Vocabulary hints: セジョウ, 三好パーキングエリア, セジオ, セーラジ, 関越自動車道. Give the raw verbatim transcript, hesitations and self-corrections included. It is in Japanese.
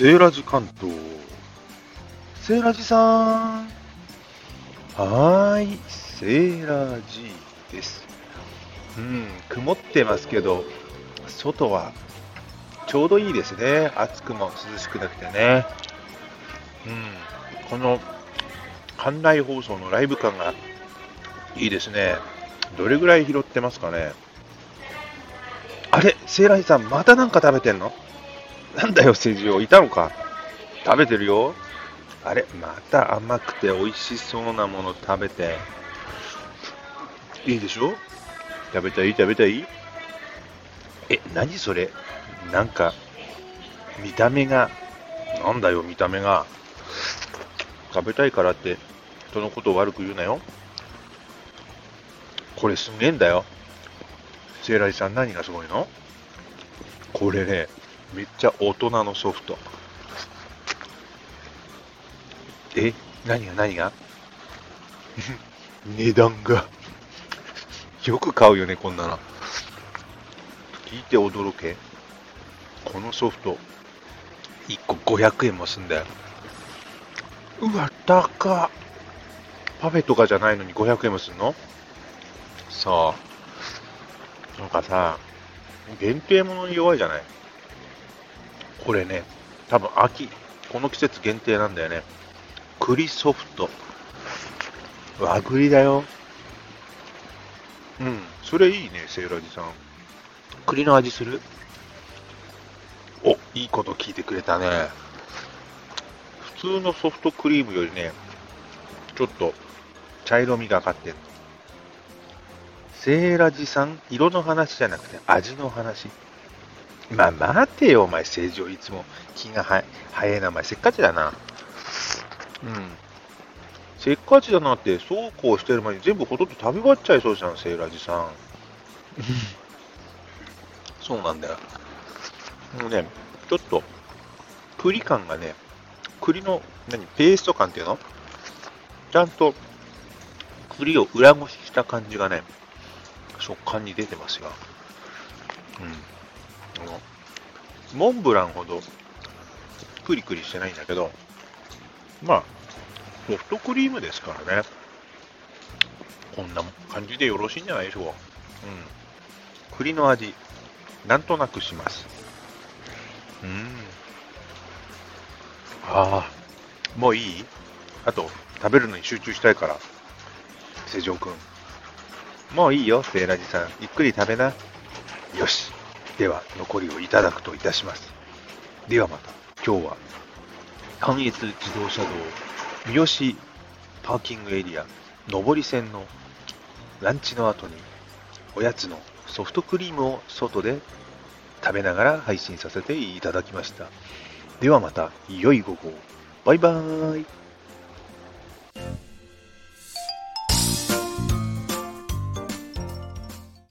セーラジ関東、セーラジさん、はーい、セーラジです。うん、曇ってますけど外はちょうどいいですね。暑くも涼しくなくてね。うん、この館内放送のライブ感がいいですね。どれぐらい拾ってますかね。あれ、セーラジさんまたなんか食べてんの？なんだよ、セジオいたのか。食べてるよ。あれ、また甘くて美味しそうなもの食べて。いいでしょ？食べたい食べたい。え、何それ？なんか見た目が、なんだよ見た目が。食べたいからって人のことを悪く言うなよ。これすげえんだよ。セーラジさん何がすごいの？これね、めっちゃ大人のソフト。え、何が何が値段がよく買うよね、こんなの。聞いて驚け。このソフトいっこごひゃくえんもすんだよ。うわ、高っ。パフェとかじゃないのにごひゃくえんもすんの？さあ、なんかさ、限定ものに弱いじゃない。これね、多分秋、この季節限定なんだよね。栗ソフト。和栗だよ。うん、それいいね、セーラジさん。栗の味する？お、いいこと聞いてくれたね。普通のソフトクリームよりね、ちょっと茶色みがかってる。セーラジさん、色の話じゃなくて味の話。まあ待てよお前、正常いつも気がは早いなお前、せっかちだな。うん、せっかちだなって、そうこうしてる前に全部ほとんど食べ終わっちゃいそうじゃん、セーラジさん。そうなんだよ。もうね、ちょっと栗感がね、栗の何ペースト感っていうの、ちゃんと栗を裏ごしした感じがね、食感に出てますよ。うん、モンブランほどクリクリしてないんだけど、まあソフトクリームですからね。こんな感じでよろしいんじゃないでしょうか。うん、栗の味なんとなくします。うん、ああ、もういい？あと食べるのに集中したいから。セジョウ君、もういいよ。セーラジさん、ゆっくり食べな。よし、では残りをいただくといたします。ではまた。今日は関越自動車道三好パーキングエリア上り線のランチの後におやつのソフトクリームを外で食べながら配信させていただきました。ではまた、良い午後。バイバーイ。